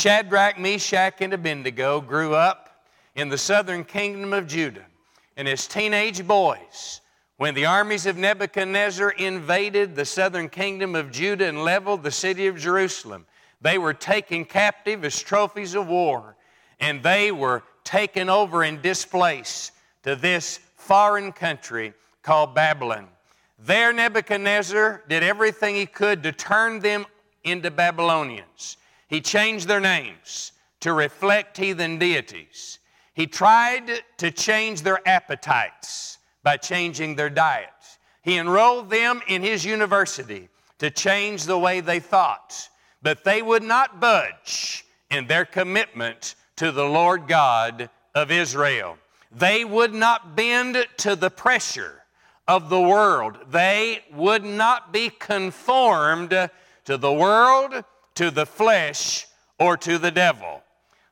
Shadrach, Meshach, and Abednego grew up in the southern kingdom of Judah. And as teenage boys, when the armies of Nebuchadnezzar invaded the southern kingdom of Judah and leveled the city of Jerusalem, they were taken captive as trophies of war, and they were taken over and displaced to this foreign country called Babylon. There Nebuchadnezzar did everything he could to turn them into Babylonians. He changed their names to reflect heathen deities. He tried to change their appetites by changing their diets. He enrolled them in his university to change the way they thought, but they would not budge in their commitment to the Lord God of Israel. They would not bend to the pressure of the world. They would not be conformed to the world, to the flesh, or to the devil.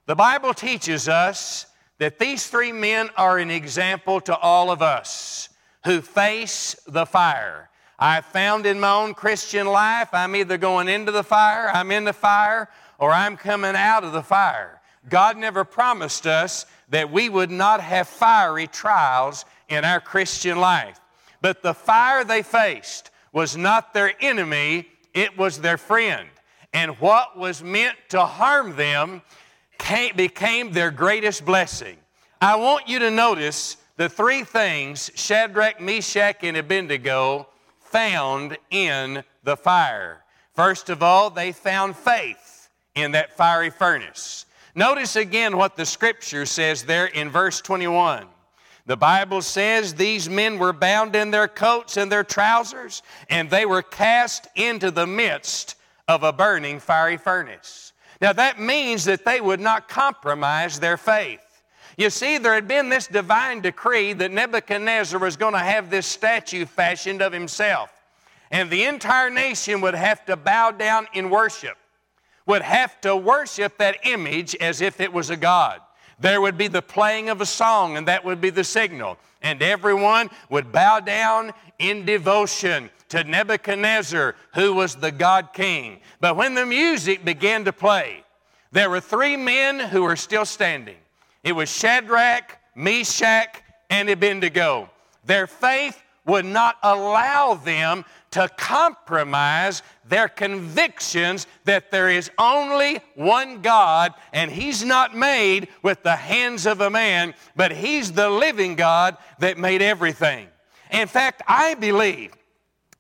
The Bible teaches us that these three men are an example to all of us who face the fire. I found in my own Christian life, I'm either going into the fire, I'm in the fire, or I'm coming out of the fire. God never promised us that we would not have fiery trials in our Christian life. But the fire they faced was not their enemy, it was their friend. And what was meant to harm them became their greatest blessing. I want you to notice the three things Shadrach, Meshach, and Abednego found in the fire. First of all, they found faith in that fiery furnace. Notice again what the Scripture says there in verse 21. The Bible says these men were bound in their coats and their trousers, and they were cast into the midst of a burning fiery furnace. Now that means that they would not compromise their faith. You see, there had been this divine decree that Nebuchadnezzar was going to have this statue fashioned of himself. And the entire nation would have to bow down in worship, would have to worship that image as if it was a god. There would be the playing of a song, and that would be the signal. And everyone would bow down in devotion to Nebuchadnezzar, who was the god king. But when the music began to play, there were three men who were still standing. It was Shadrach, Meshach, and Abednego. Their faith would not allow them to compromise their convictions that there is only one God, and He's not made with the hands of a man, but He's the living God that made everything. In fact, I believe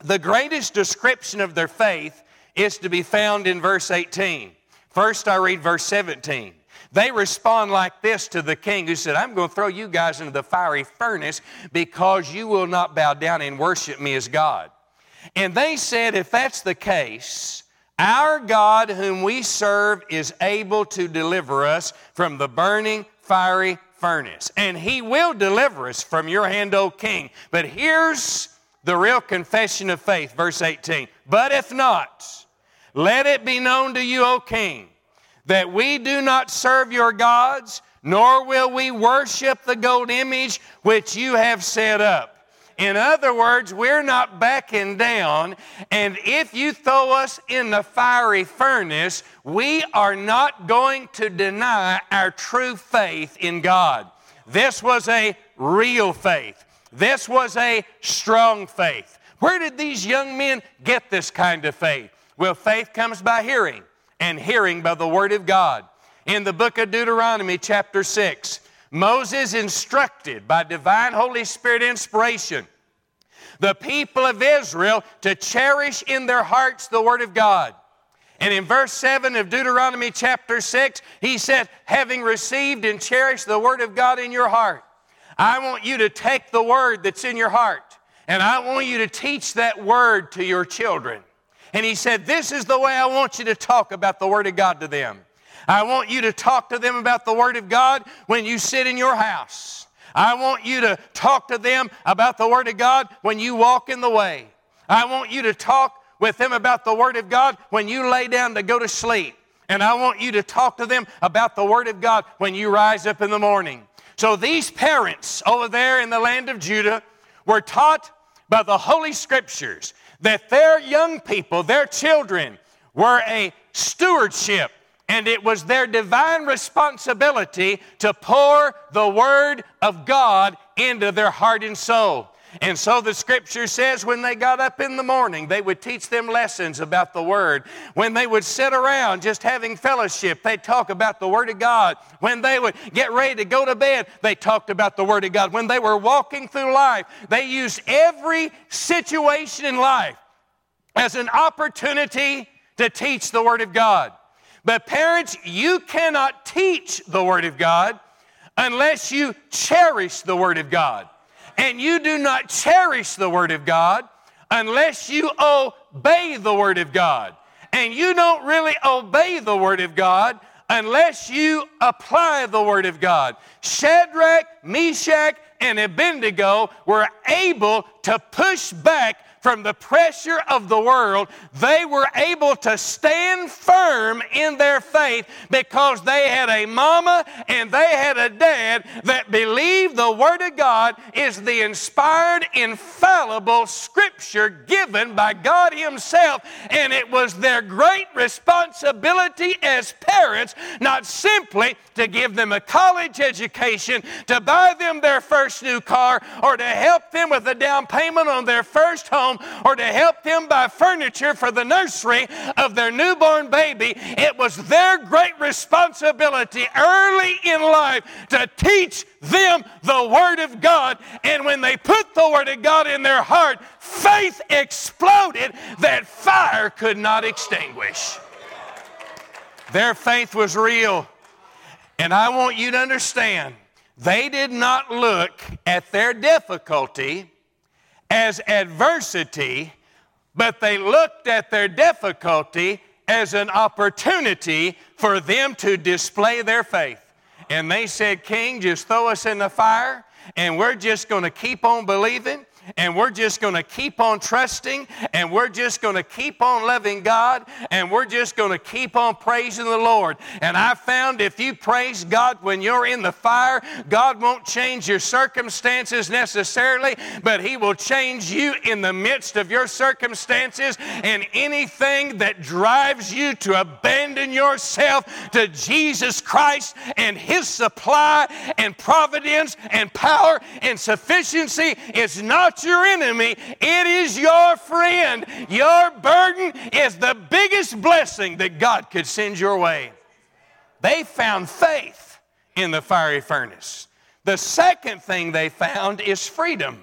the greatest description of their faith is to be found in verse 18. First, I read verse 17. They respond like this to the king who said, I'm going to throw you guys into the fiery furnace because you will not bow down and worship me as God. And they said, if that's the case, our God whom we serve is able to deliver us from the burning fiery furnace. And He will deliver us from your hand, O king. But here's the real confession of faith, verse 18. But if not, let it be known to you, O king, that we do not serve your gods, nor will we worship the gold image which you have set up. In other words, we're not backing down, and if you throw us in the fiery furnace, we are not going to deny our true faith in God. This was a real faith. This was a strong faith. Where did these young men get this kind of faith? Well, faith comes by hearing, and hearing by the Word of God. In the book of Deuteronomy, chapter 6, Moses instructed by divine Holy Spirit inspiration the people of Israel to cherish in their hearts the Word of God. And in verse 7 of Deuteronomy chapter 6, he said, having received and cherished the Word of God in your heart, I want you to take the Word that's in your heart, and I want you to teach that Word to your children. And he said, this is the way I want you to talk about the Word of God to them. I want you to talk to them about the Word of God when you sit in your house. I want you to talk to them about the Word of God when you walk in the way. I want you to talk with them about the Word of God when you lay down to go to sleep. And I want you to talk to them about the Word of God when you rise up in the morning. So these parents over there in the land of Judah were taught by the Holy Scriptures that their young people, their children, were a stewardship and it was their divine responsibility to pour the Word of God into their heart and soul. And so the Scripture says when they got up in the morning, they would teach them lessons about the Word. When they would sit around just having fellowship, they'd talk about the Word of God. When they would get ready to go to bed, they talked about the Word of God. When they were walking through life, they used every situation in life as an opportunity to teach the Word of God. But parents, you cannot teach the Word of God unless you cherish the Word of God. And you do not cherish the Word of God unless you obey the Word of God. And you don't really obey the Word of God unless you apply the Word of God. Shadrach, Meshach, and Abednego were able to push back from the pressure of the world. They were able to stand firm in their faith because they had a mama and they had a dad that believed the Word of God is the inspired, infallible Scripture given by God Himself. And it was their great responsibility as parents not simply to give them a college education, to buy them their first new car, or to help them with a down payment on their first home, or to help them buy furniture for the nursery of their newborn baby. It was their great responsibility early in life to teach them the Word of God. And when they put the Word of God in their heart, faith exploded that fire could not extinguish. Their faith was real. And I want you to understand, they did not look at their difficulty as adversity, but they looked at their difficulty as an opportunity for them to display their faith. And they said, "King, just throw us in the fire, and we're just going to keep on believing, and we're just going to keep on trusting, and we're just going to keep on loving God, and we're just going to keep on praising the Lord." And I found if you praise God when you're in the fire, God won't change your circumstances necessarily, but He will change you in the midst of your circumstances. And anything that drives you to abandon yourself to Jesus Christ and His supply and providence and power and sufficiency is not your enemy, it is your friend. Your burden is the biggest blessing that God could send your way. They found faith in the fiery furnace. The second thing they found is freedom.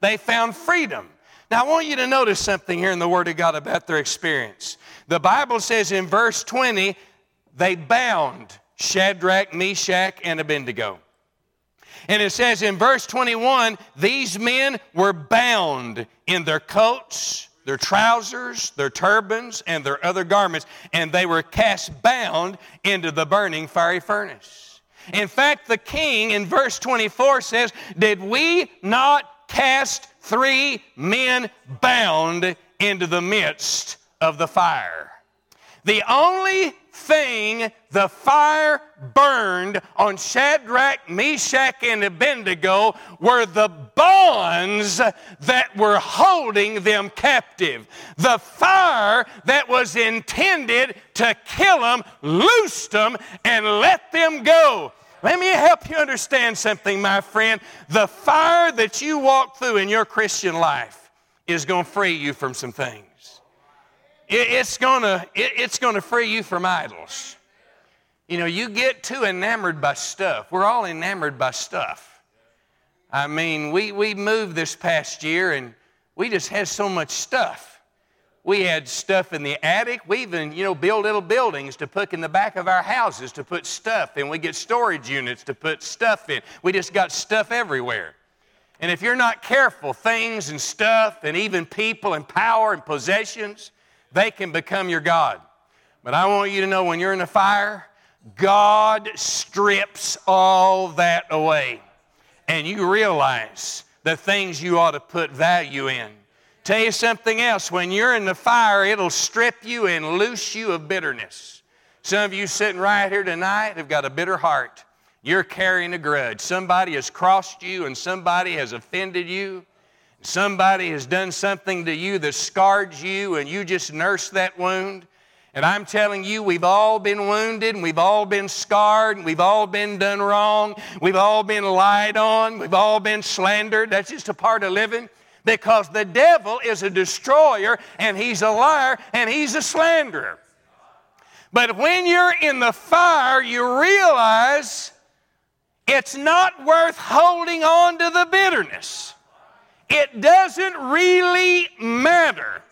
They found freedom. Now I want you to notice something here in the Word of God about their experience. The Bible says in verse 20, they bound Shadrach, Meshach, and Abednego. And it says in verse 21, these men were bound in their coats, their trousers, their turbans, and their other garments, and they were cast bound into the burning fiery furnace. In fact, the king in verse 24 says, "Did we not cast 3 men bound into the midst of the fire?" The only thing the fire burned on Shadrach, Meshach, and Abednego were the bonds that were holding them captive. The fire that was intended to kill them loosed them and let them go. Let me help you understand something, my friend. The fire that you walk through in your Christian life is going to free you from some things. It's going to free you from idols. You know, you get too enamored by stuff. We're all enamored by stuff. I mean, we moved this past year, and we just had so much stuff. We had stuff in the attic. We even, build little buildings to put in the back of our houses to put stuff in. We get storage units to put stuff in. We just got stuff everywhere. And if you're not careful, things and stuff and even people and power and possessions, they can become your God. But I want you to know when you're in a fire, God strips all that away. And you realize the things you ought to put value in. Tell you something else, when you're in the fire, it'll strip you and loose you of bitterness. Some of you sitting right here tonight have got a bitter heart. You're carrying a grudge. Somebody has crossed you and somebody has offended you. Somebody has done something to you that scarred you, and you just nurse that wound. And I'm telling you, we've all been wounded, and we've all been scarred, and we've all been done wrong. We've all been lied on. We've all been slandered. That's just a part of living. Because the devil is a destroyer, and he's a liar, and he's a slanderer. But when you're in the fire, you realize it's not worth holding on to the bitterness. It doesn't really matter.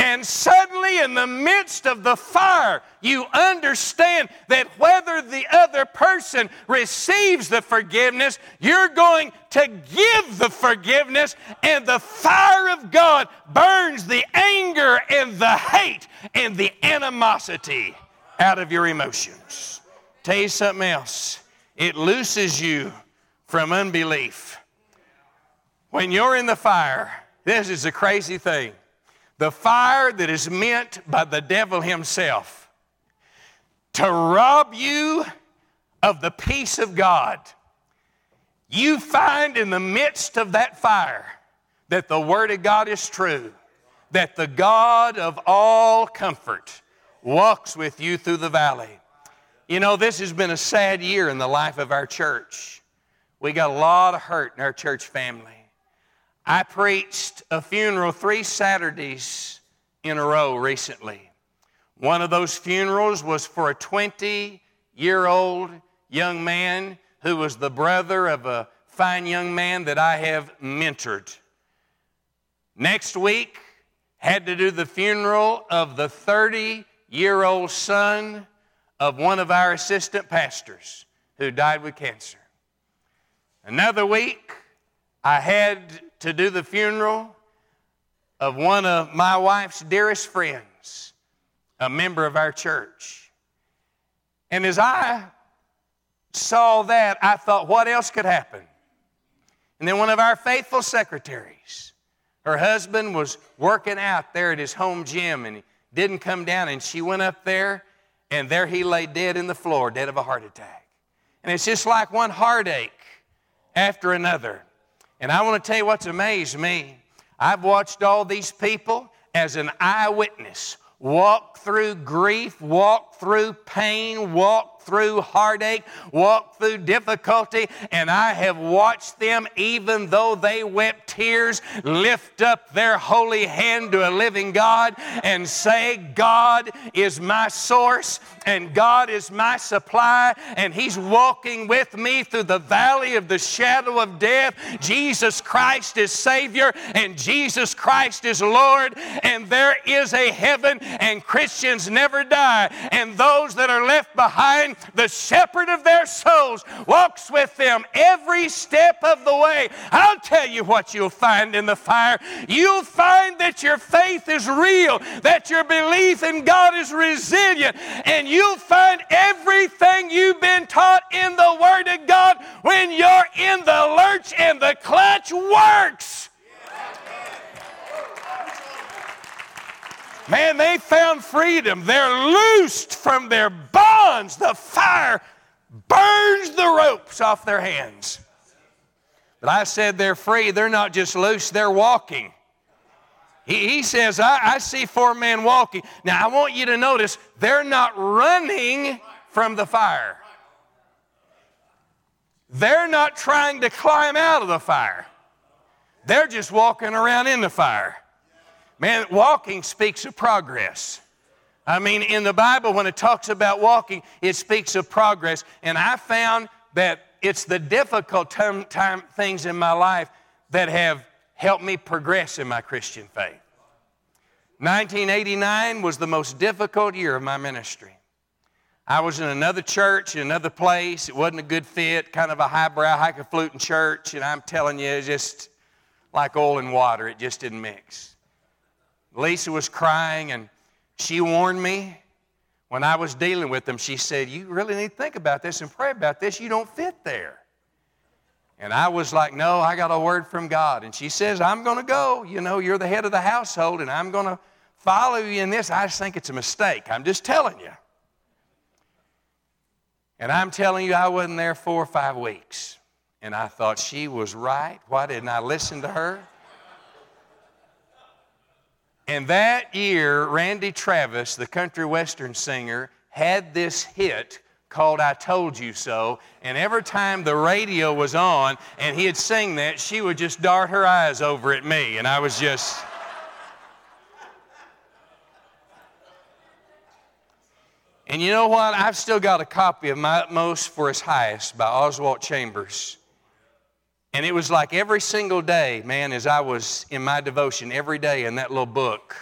And suddenly in the midst of the fire, you understand that whether the other person receives the forgiveness, you're going to give the forgiveness, and the fire of God burns the anger and the hate and the animosity out of your emotions. Tell you something else. It looses you from unbelief. When you're in the fire, this is a crazy thing. The fire that is meant by the devil himself to rob you of the peace of God. You find in the midst of that fire that the Word of God is true, that the God of all comfort walks with you through the valley. You know, this has been a sad year in the life of our church. We got a lot of hurt in our church family. I preached a funeral 3 Saturdays in a row recently. One of those funerals was for a 20-year-old young man who was the brother of a fine young man that I have mentored. Next week, had to do the funeral of the 30-year-old son of one of our assistant pastors who died with cancer. Another week, I had to do the funeral of one of my wife's dearest friends, a member of our church. And as I saw that, I thought, what else could happen? And then one of our faithful secretaries, her husband was working out there at his home gym, and he didn't come down, and she went up there, and there he lay dead in the floor, dead of a heart attack. And it's just like one heartache after another. And I want to tell you what's amazed me. I've watched all these people as an eyewitness walk through grief, walk through pain, walk through heartache, walk through difficulty, and I have watched them, even though they wept tears, lift up their holy hand to a living God and say, God is my source and God is my supply, and He's walking with me through the valley of the shadow of death. Jesus Christ is Savior and Jesus Christ is Lord, and there is a heaven, and Christians never die, and those that are left behind, the shepherd of their souls walks with them every step of the way. I'll tell you what you'll find in the fire. You'll find that your faith is real, that your belief in God is resilient, and you'll find everything you've been taught in the Word of God when you're in the lurch and the clutch works. Man, they found freedom. They're loosed from their bonds. The fire burns the ropes off their hands. But I said they're free. They're not just loose. They're walking. He says, I see 4 men walking. Now, I want you to notice they're not running from the fire. They're not trying to climb out of the fire. They're just walking around in the fire. Man, walking speaks of progress. I mean, in the Bible, when it talks about walking, it speaks of progress. And I found that it's the difficult things in my life that have helped me progress in my Christian faith. 1989 was the most difficult year of my ministry. I was in another church, in another place. It wasn't a good fit, kind of a highbrow, hiking-fluting church. And I'm telling you, it's just like oil and water. It just didn't mix. Lisa was crying, and she warned me when I was dealing with them. She said, you really need to think about this and pray about this. You don't fit there. And I was like, no, I got a word from God. And she says, I'm going to go. You know, you're the head of the household, and I'm going to follow you in this. I just think it's a mistake. I'm just telling you. And I'm telling you, I wasn't there 4 or 5 weeks. And I thought, she was right. Why didn't I listen to her? And that year, Randy Travis, the country western singer, had this hit called I Told You So, and every time the radio was on and he'd sing that, she would just dart her eyes over at me, and I was just... And you know what? I've still got a copy of My Utmost for His Highest by Oswald Chambers. And it was like every single day, man, as I was in my devotion every day in that little book,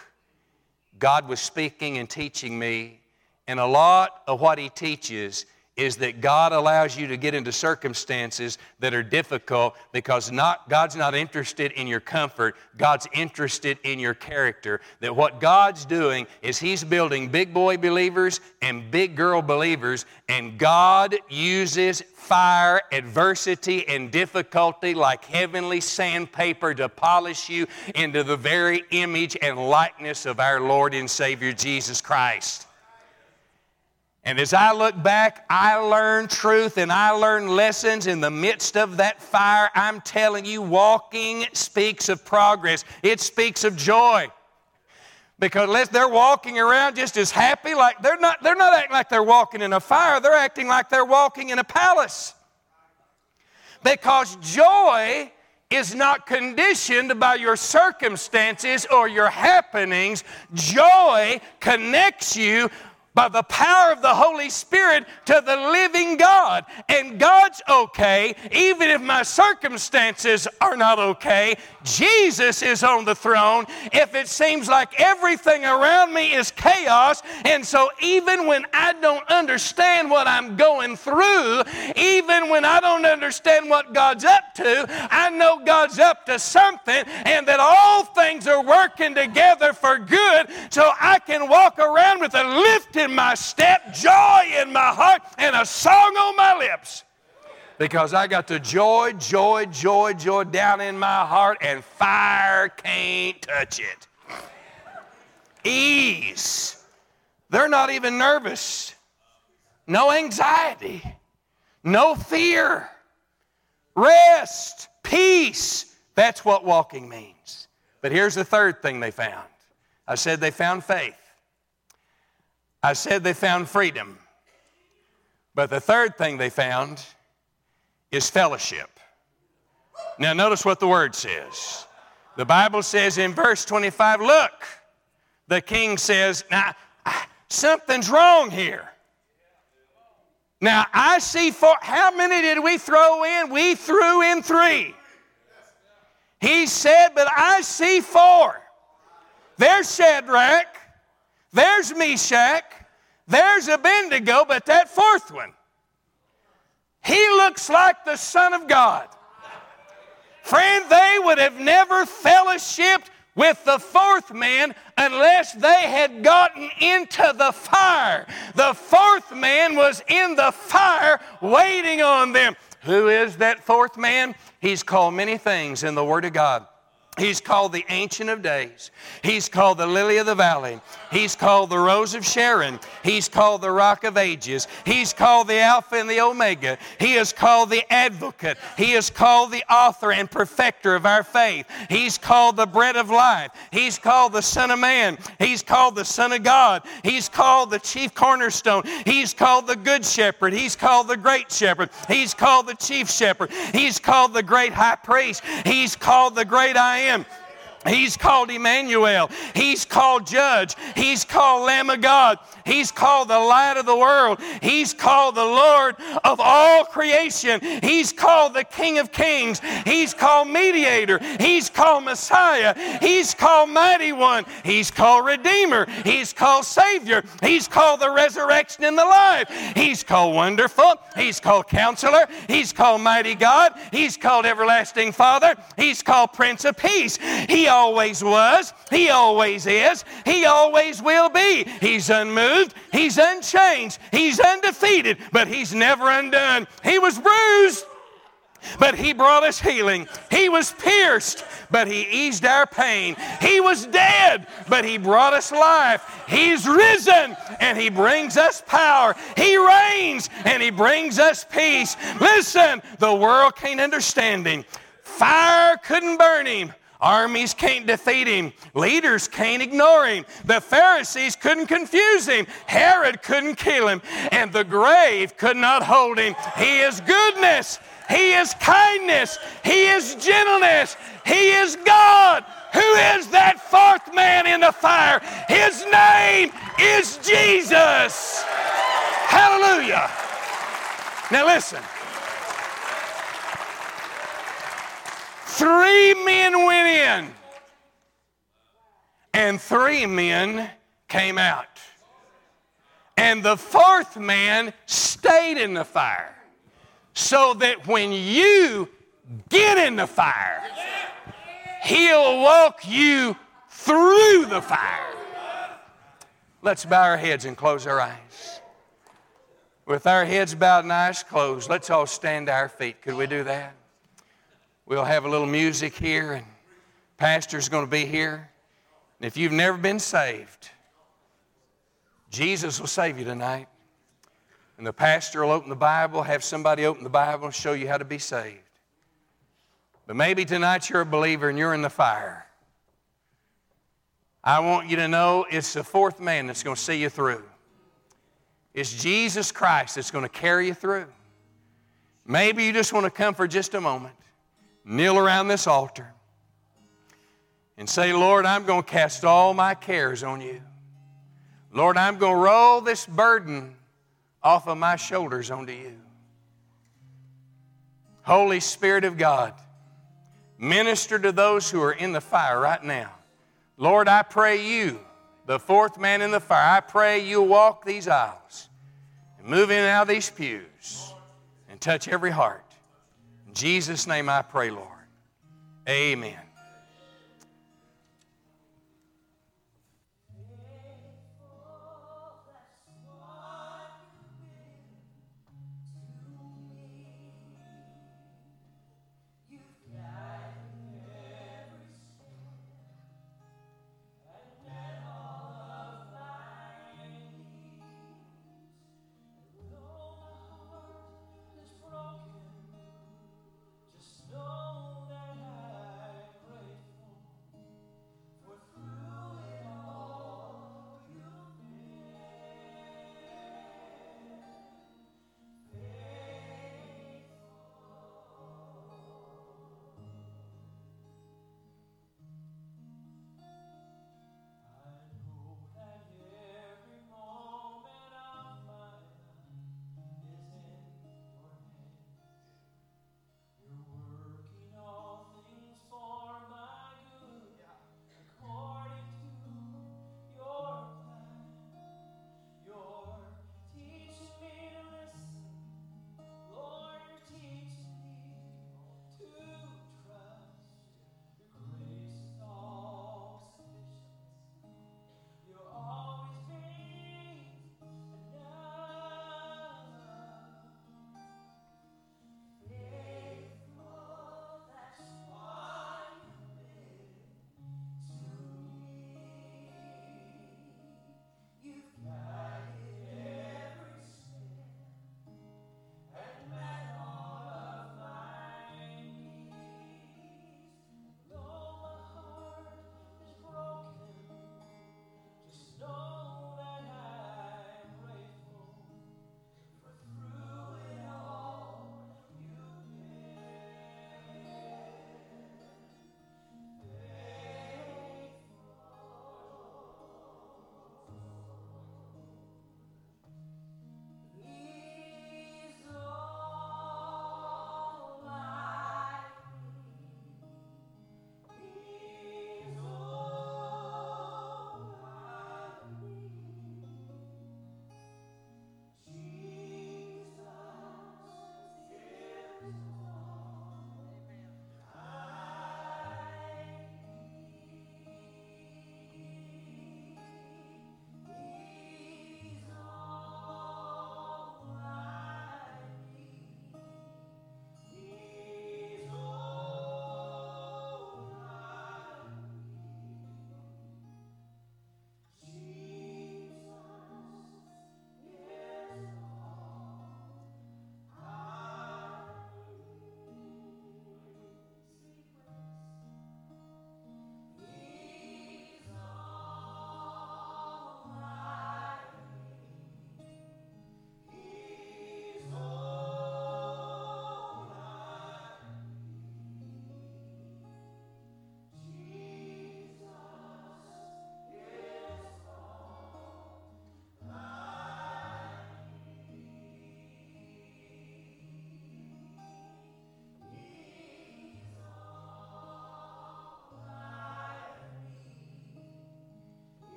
God was speaking and teaching me. And a lot of what He teaches is that God allows you to get into circumstances that are difficult because God's not interested in your comfort. God's interested in your character. That what God's doing is He's building big boy believers and big girl believers, and God uses fire, adversity, and difficulty like heavenly sandpaper to polish you into the very image and likeness of our Lord and Savior Jesus Christ. And as I look back, I learned truth and I learned lessons in the midst of that fire. I'm telling you, walking speaks of progress. It speaks of joy. Because they're walking around just as happy, like they're not acting like they're walking in a fire. They're acting like they're walking in a palace. Because joy is not conditioned by your circumstances or your happenings. Joy connects you by the power of the Holy Spirit to the living God. And God's okay, even if my circumstances are not okay. Jesus is on the throne. If it seems like everything around me is chaos, and so even when I don't understand what I'm going through, even when I don't understand what God's up to, I know God's up to something, and that all things are working together for good, so I can walk around with a lift in my step, joy in my heart, and a song on my lips. Because I got the joy, joy, joy, joy down in my heart, and fire can't touch it. Ease. They're not even nervous. No anxiety. No fear. Rest. Peace. That's what walking means. But here's the third thing they found. I said they found faith. I said they found freedom. But the third thing they found is fellowship. Now notice what the Word says. The Bible says in verse 25, look, the king says, now, something's wrong here. Now I see four. How many did we throw in? We threw in three. He said, but I see four. There's Shadrach. There's Meshach. There's Abednego, but that fourth one, he looks like the Son of God. Friend, they would have never fellowshipped with the fourth man unless they had gotten into the fire. The fourth man was in the fire waiting on them. Who is that fourth man? He's called many things in the Word of God. He's called the Ancient of Days. He's called the Lily of the Valley. He's called the Rose of Sharon. He's called the Rock of Ages. He's called the Alpha and the Omega. He is called the Advocate. He is called the Author and Perfecter of our faith. He's called the Bread of Life. He's called the Son of Man. He's called the Son of God. He's called the Chief Cornerstone. He's called the Good Shepherd. He's called the Great Shepherd. He's called the Chief Shepherd. He's called the Great High Priest. He's called the Great I Am. He's called Emmanuel. He's called Judge. He's called Lamb of God. He's called the Light of the World. He's called the Lord of all creation. He's called the King of Kings. He's called Mediator. He's called Messiah. He's called Mighty One. He's called Redeemer. He's called Savior. He's called the Resurrection and the Life. He's called Wonderful. He's called Counselor. He's called Mighty God. He's called Everlasting Father. He's called Prince of Peace. He always was. He always is. He always will be. He's unmoved. He's unchanged. He's undefeated, but He's never undone. He was bruised, but He brought us healing. He was pierced, but He eased our pain. He was dead, but He brought us life. He's risen, and He brings us power. He reigns, and He brings us peace. Listen, the world can't understand Him. Fire couldn't burn Him. Armies can't defeat him. Leaders can't ignore him. The Pharisees couldn't confuse him. Herod couldn't kill him. And the grave could not hold him. He is goodness. He is kindness. He is gentleness. He is God. Who is that fourth man in the fire? His name is Jesus. Hallelujah. Now listen. 3 men went in, and 3 men came out. And the fourth man stayed in the fire, so that when you get in the fire, he'll walk you through the fire. Let's bow our heads and close our eyes. With our heads bowed and eyes closed, let's all stand to our feet. Could we do that? We'll have a little music here, and pastor's going to be here. And if you've never been saved, Jesus will save you tonight. And the pastor will open the Bible, have somebody open the Bible and show you how to be saved. But maybe tonight you're a believer and you're in the fire. I want you to know it's the fourth man that's going to see you through. It's Jesus Christ that's going to carry you through. Maybe you just want to come for just a moment. Kneel around this altar and say, Lord, I'm going to cast all my cares on you. Lord, I'm going to roll this burden off of my shoulders onto you. Holy Spirit of God, minister to those who are in the fire right now. Lord, I pray you, the fourth man in the fire, I pray you walk these aisles and move in and out of these pews and touch every heart. In Jesus' name I pray, Lord. Amen.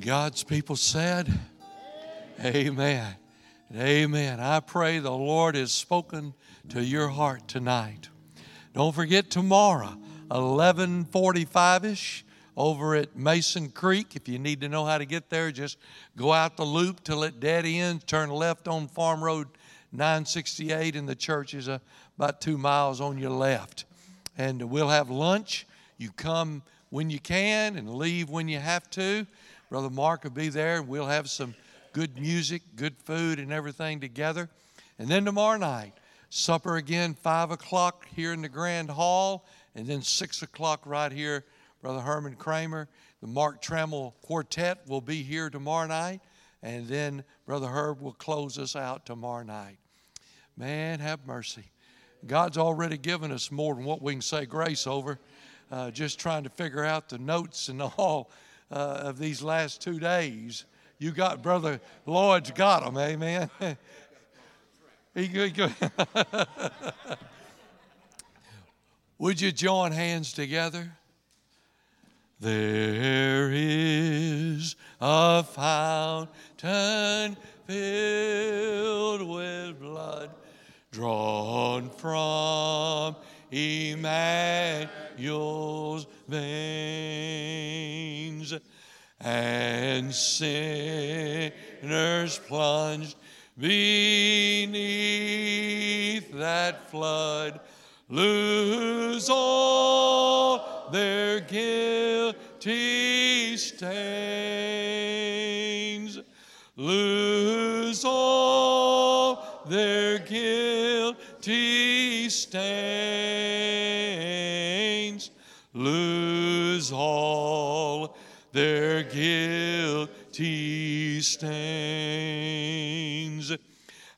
God's people said, amen. Amen. I pray the Lord has spoken to your heart tonight. Don't forget tomorrow, 11:45-ish, over at Mason Creek. If you need to know how to get there, just go out the loop till it dead ends, turn left on Farm Road 968, and the church is about 2 miles on your left. And we'll have lunch. You come when you can and leave when you have to. Brother Mark will be there. We'll have some good music, good food, and everything together. And then tomorrow night, supper again, 5 o'clock here in the Grand Hall, and then 6 o'clock right here, Brother Herman Kramer. The Mark Trammell Quartet will be here tomorrow night, and then Brother Herb will close us out tomorrow night. Man, have mercy. God's already given us more than what we can say grace over. Just trying to figure out the notes and all of these last 2 days. You got, Brother Lloyd's got them, amen. He good. Would you join hands together? There is a fountain filled with blood, drawn from Emmanuel's veins. And sinners plunged beneath that flood lose all their guilty stains, lose all their guilty stains, lose all their guilty stains,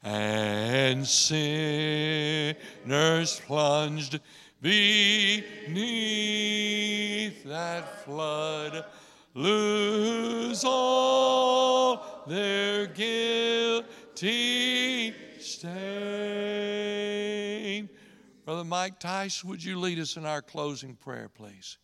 and sinners plunged beneath that flood lose all their guilty stain. Brother Mike Tice, would you lead us in our closing prayer, please?